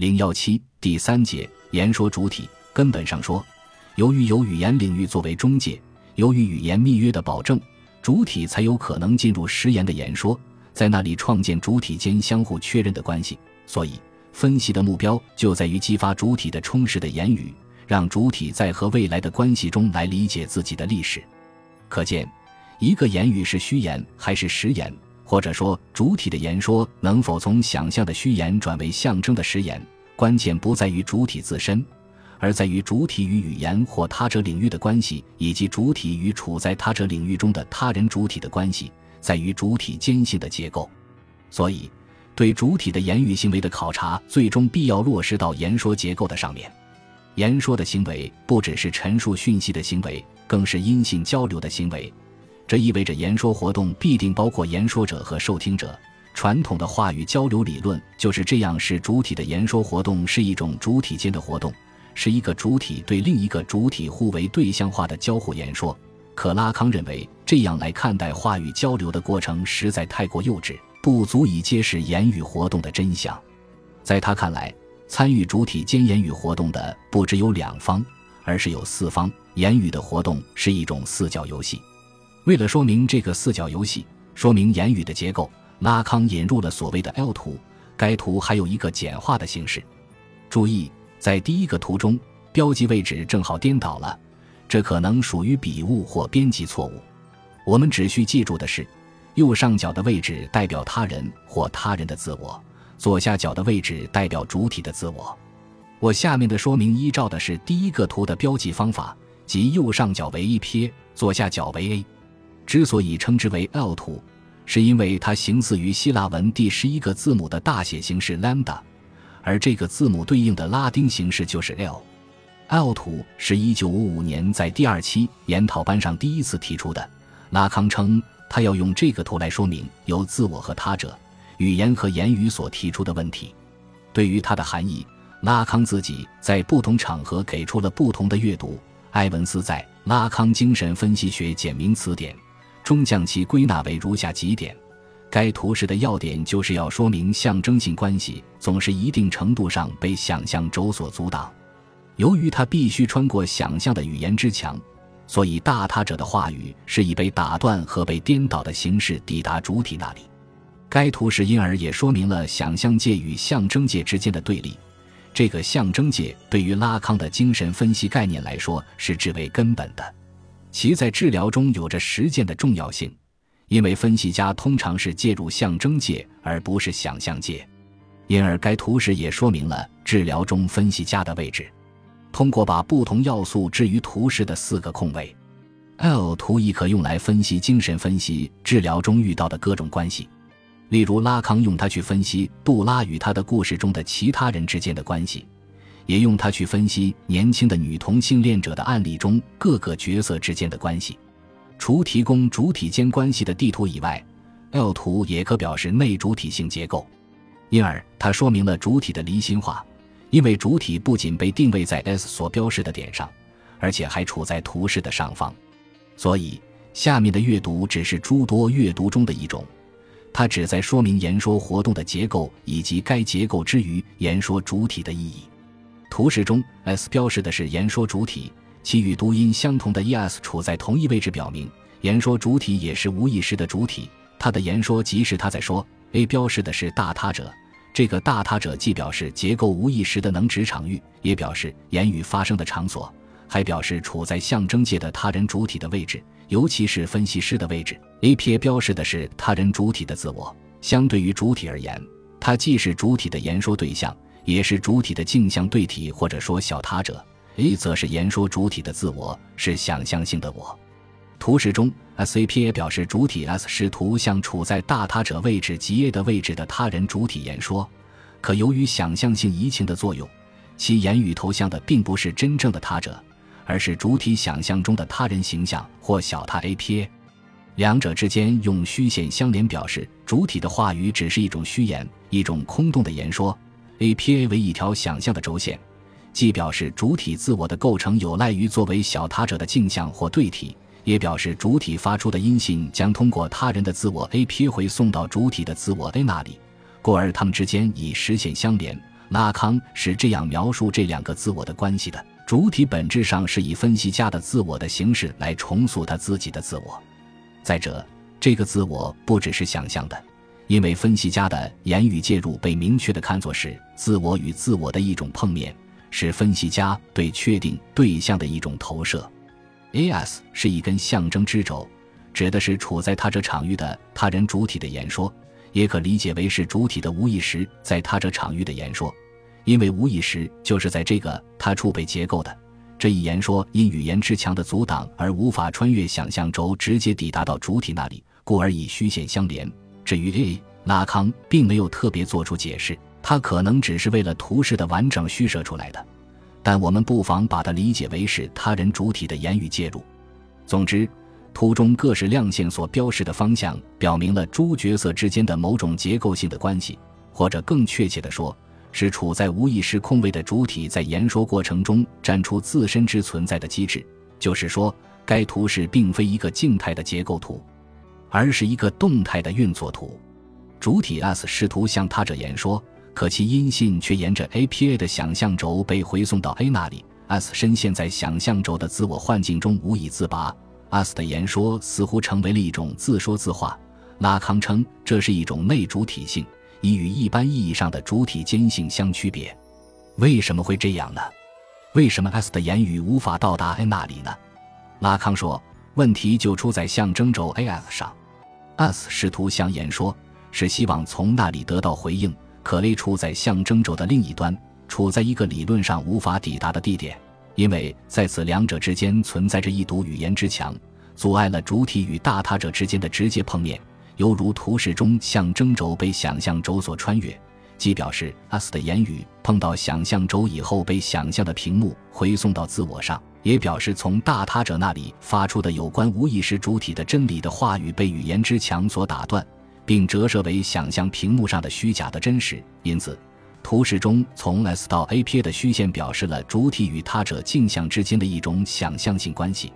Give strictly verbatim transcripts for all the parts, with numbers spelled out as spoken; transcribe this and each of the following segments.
零一七第三节言说主体。根本上说，由于有语言领域作为中介，由于语言密约的保证，主体才有可能进入实言的言说，在那里创建主体间相互确认的关系。所以分析的目标就在于激发主体的充实的言语，让主体在和未来的关系中来理解自己的历史。可见，一个言语是虚言还是实言，或者说主体的言说能否从想象的虚言转为象征的实言，关键不在于主体自身，而在于主体与语言或他者领域的关系，以及主体与处在他者领域中的他人主体的关系，在于主体间性的结构。所以对主体的言语行为的考察，最终必要落实到言说结构的上面。言说的行为不只是陈述讯息的行为，更是因性交流的行为。这意味着言说活动必定包括言说者和受听者。传统的话语交流理论就是这样，使主体的言说活动是一种主体间的活动，是一个主体对另一个主体互为对象化的交互言说。可拉康认为，这样来看待话语交流的过程实在太过幼稚，不足以揭示言语活动的真相。在他看来，参与主体间言语活动的不只有两方，而是有四方。言语的活动是一种四角游戏。为了说明这个四角游戏，说明言语的结构，拉康引入了所谓的 L 图。该图还有一个简化的形式。注意，在第一个图中，标记位置正好颠倒了，这可能属于笔误或编辑错误。我们只需记住的是，右上角的位置代表他人或他人的自我，左下角的位置代表主体的自我。我下面的说明依照的是第一个图的标记方法，即右上角为一撇，左下角为 A。之所以称之为 L 图，是因为它形似于希腊文第十一个字母的大写形式 lambda。而这个字母对应的拉丁形式就是 L。 L 图是一九五五年在第二期研讨班上第一次提出的。拉康称，他要用这个图来说明由自我和他者、语言和言语所提出的问题。对于它的含义，拉康自己在不同场合给出了不同的阅读。埃文斯在《拉康精神分析学简明词典》中将其归纳为如下几点。该图示的要点就是要说明象征性关系总是一定程度上被想象轴所阻挡，由于它必须穿过想象的语言之墙，所以大他者的话语是以被打断和被颠倒的形式抵达主体那里。该图示因而也说明了想象界与象征界之间的对立。这个象征界对于拉康的精神分析概念来说是至为根本的，其在治疗中有着实践的重要性。因为分析家通常是介入象征界而不是想象界，因而该图示也说明了治疗中分析家的位置，通过把不同要素置于图示的四个空位。 L 图亦可用来分析精神分析治疗中遇到的各种关系，例如拉康用它去分析杜拉与他的故事中的其他人之间的关系，也用它去分析年轻的女同性恋者的案例中各个角色之间的关系。除提供主体间关系的地图以外， L 图也可表示内主体性结构，因而它说明了主体的离心化。因为主体不仅被定位在 S 所标示的点上，而且还处在图示的上方，所以下面的阅读只是诸多阅读中的一种，它旨在说明言说活动的结构以及该结构之于言说主体的意义。图示中 S 标示的是言说主体，其与读音相同的 es 处在同一位置，表明言说主体也是无意识的主体，它的言说即是它在说。 A 标示的是大他者，这个大他者既表示结构无意识的能指场域，也表示言语发生的场所，还表示处在象征界的他人主体的位置，尤其是分析师的位置。 A 撇标示的是他人主体的自我，相对于主体而言，它既是主体的言说对象，也是主体的镜像对体，或者说小他者。A 则是言说主体的自我，是想象性的我。图示中 S A P A 表示主体 S 是图像处在大他者位置及 A 的位置的他人主体言说，可由于想象性移情的作用，其言语投向的并不是真正的他者，而是主体想象中的他人形象或小他 A P A。 两者之间用虚线相连，表示主体的话语只是一种虚言，一种空洞的言说。 A P A 为一条想象的轴线，既表示主体自我的构成有赖于作为小他者的镜像或对体，也表示主体发出的音信将通过他人的自我 A 撇回送到主体的自我 A 那里，故而它们之间以实线相连。拉康是这样描述这两个自我的关系的：主体本质上是以分析家的自我的形式来重塑他自己的自我。再者，这个自我不只是想象的，因为分析家的言语介入被明确地看作是自我与自我的一种碰面，是分析家对确定对象的一种投射。 A S 是一根象征之轴，指的是处在他者场域的他人主体的言说，也可理解为是主体的无意识在他者场域的言说，因为无意识就是在这个他处被结构的，这一言说因语言之墙的阻挡而无法穿越想象轴直接抵达到主体那里，故而以虚线相连。至于 A， 拉康并没有特别做出解释，它可能只是为了图示的完整虚设出来的，但我们不妨把它理解为是他人主体的言语介入。总之，图中各式亮线所标示的方向表明了诸角色之间的某种结构性的关系，或者更确切地说，是处在无意识空位的主体在言说过程中展出自身之存在的机制。就是说，该图示并非一个静态的结构图，而是一个动态的运作图。主体 S 试图向他者言说，可其音信却沿着 A P A 的想象轴被回送到 A 那里。 S 深陷在想象轴的自我幻境中无以自拔， S 的言说似乎成为了一种自说自话。拉康称这是一种内主体性，以与一般意义上的主体间性相区别。为什么会这样呢？为什么 S 的言语无法到达 A 那里呢？拉康说，问题就出在象征轴 A F 上。 S 试图向言说，是希望从那里得到回应，可类处在象征轴的另一端，处在一个理论上无法抵达的地点，因为在此两者之间存在着一堵语言之墙，阻碍了主体与大他者之间的直接碰面，犹如图示中象征轴被想象轴所穿越，即表示 S 的言语碰到想象轴以后被想象的屏幕回送到自我上，也表示从大他者那里发出的有关无意识主体的真理的话语被语言之墙所打断，并折射为想象屏幕上的虚假的真实。因此，图示中从 S 到 A P A 的虚线表示了主体与他者镜像之间的一种想象性关系，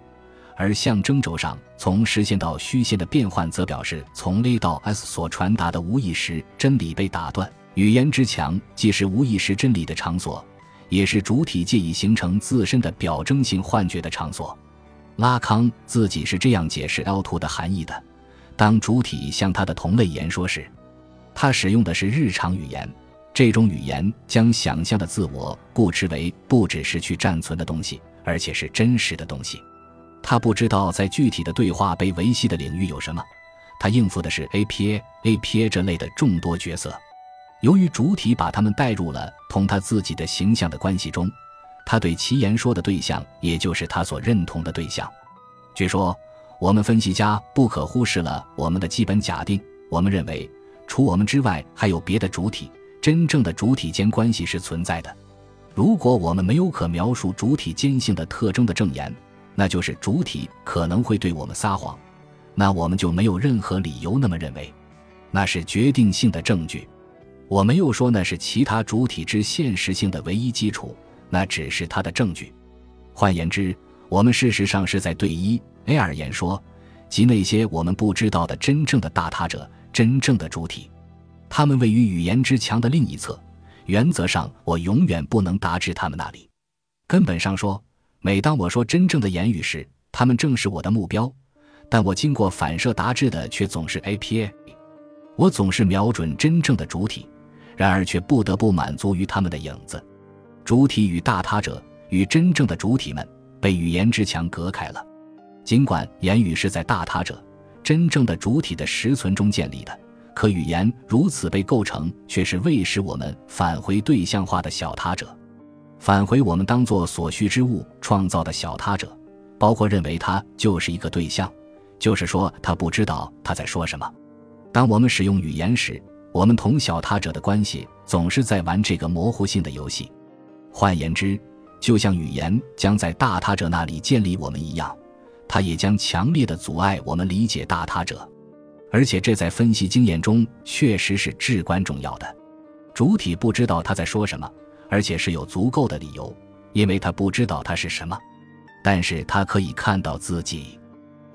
而象征轴上从实线到虚线的变换则表示从 A 到 S 所传达的无意识真理被打断。语言之墙既是无意识真理的场所，也是主体借以形成自身的表征性幻觉的场所。拉康自己是这样解释 L 图的含义的：当主体向他的同类言说时，他使用的是日常语言，这种语言将想象的自我固持为不只是去暂存的东西，而且是真实的东西。他不知道在具体的对话被维系的领域有什么，他应付的是 A P A、A P A 这类的众多角色。由于主体把他们带入了同他自己的形象的关系中，他对其言说的对象也就是他所认同的对象。据说，我们分析家不可忽视了我们的基本假定，我们认为除我们之外还有别的主体，真正的主体间关系是存在的。如果我们没有可描述主体间性的特征的证言，那就是主体可能会对我们撒谎，那我们就没有任何理由那么认为，那是决定性的证据。我没有说那是其他主体之现实性的唯一基础，那只是它的证据。换言之，我们事实上是在对一 A 而言说，即那些我们不知道的真正的大他者，真正的主体，他们位于语言之墙的另一侧，原则上我永远不能达至他们那里。根本上说，每当我说真正的言语时，他们正是我的目标，但我经过反射达至的却总是 A P A， 我总是瞄准真正的主体，然而却不得不满足于他们的影子。主体与大他者与真正的主体们被语言之墙隔开了。尽管言语是在大他者真正的主体的实存中建立的，可语言如此被构成却是为使我们返回对象化的小他者，返回我们当作所需之物创造的小他者，包括认为它就是一个对象，就是说他不知道他在说什么。当我们使用语言时，我们同小他者的关系总是在玩这个模糊性的游戏。换言之，就像语言将在大他者那里建立我们一样，它也将强烈地阻碍我们理解大他者，而且这在分析经验中确实是至关重要的。主体不知道他在说什么，而且是有足够的理由，因为他不知道他是什么，但是他可以看到自己。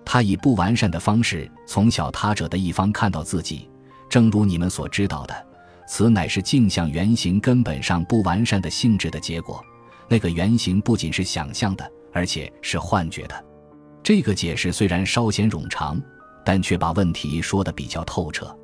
他以不完善的方式从小他者的一方看到自己，正如你们所知道的，此乃是镜像原型根本上不完善的性质的结果，那个原型不仅是想象的，而且是幻觉的。这个解释虽然稍显冗长，但却把问题说得比较透彻。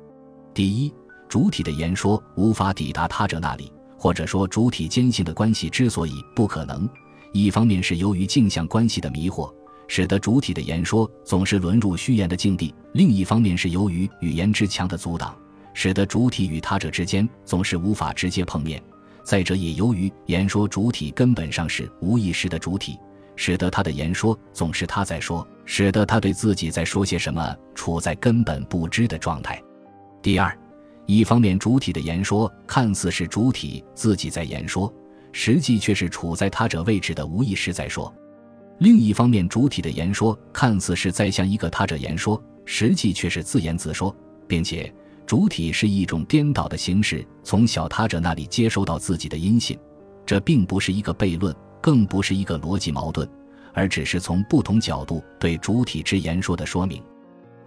第一，主体的言说无法抵达他者那里，或者说主体间性的关系之所以不可能，一方面是由于镜像关系的迷惑，使得主体的言说总是沦入虚言的境地；另一方面是由于语言之墙的阻挡，使得主体与他者之间总是无法直接碰面；再者也由于言说主体根本上是无意识的主体，使得他的言说总是他在说，使得他对自己在说些什么处在根本不知的状态。第二，一方面主体的言说看似是主体自己在言说，实际却是处在他者位置的无意识在说；另一方面主体的言说看似是在向一个他者言说，实际却是自言自说，并且主体是一种颠倒的形式从小他者那里接收到自己的音信。这并不是一个悖论，更不是一个逻辑矛盾，而只是从不同角度对主体之言说的说明。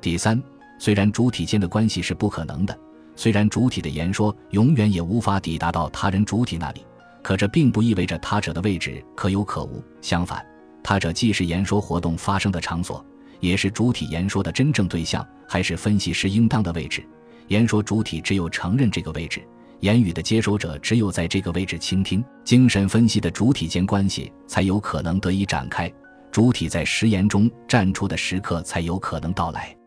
第三，虽然主体间的关系是不可能的，虽然主体的言说永远也无法抵达到他人主体那里，可这并不意味着他者的位置可有可无。相反，他者既是言说活动发生的场所，也是主体言说的真正对象，还是分析师应当的位置。言说主体只有承认这个位置，言语的接收者只有在这个位置倾听，精神分析的主体间关系才有可能得以展开，主体在实言中站出的时刻才有可能到来。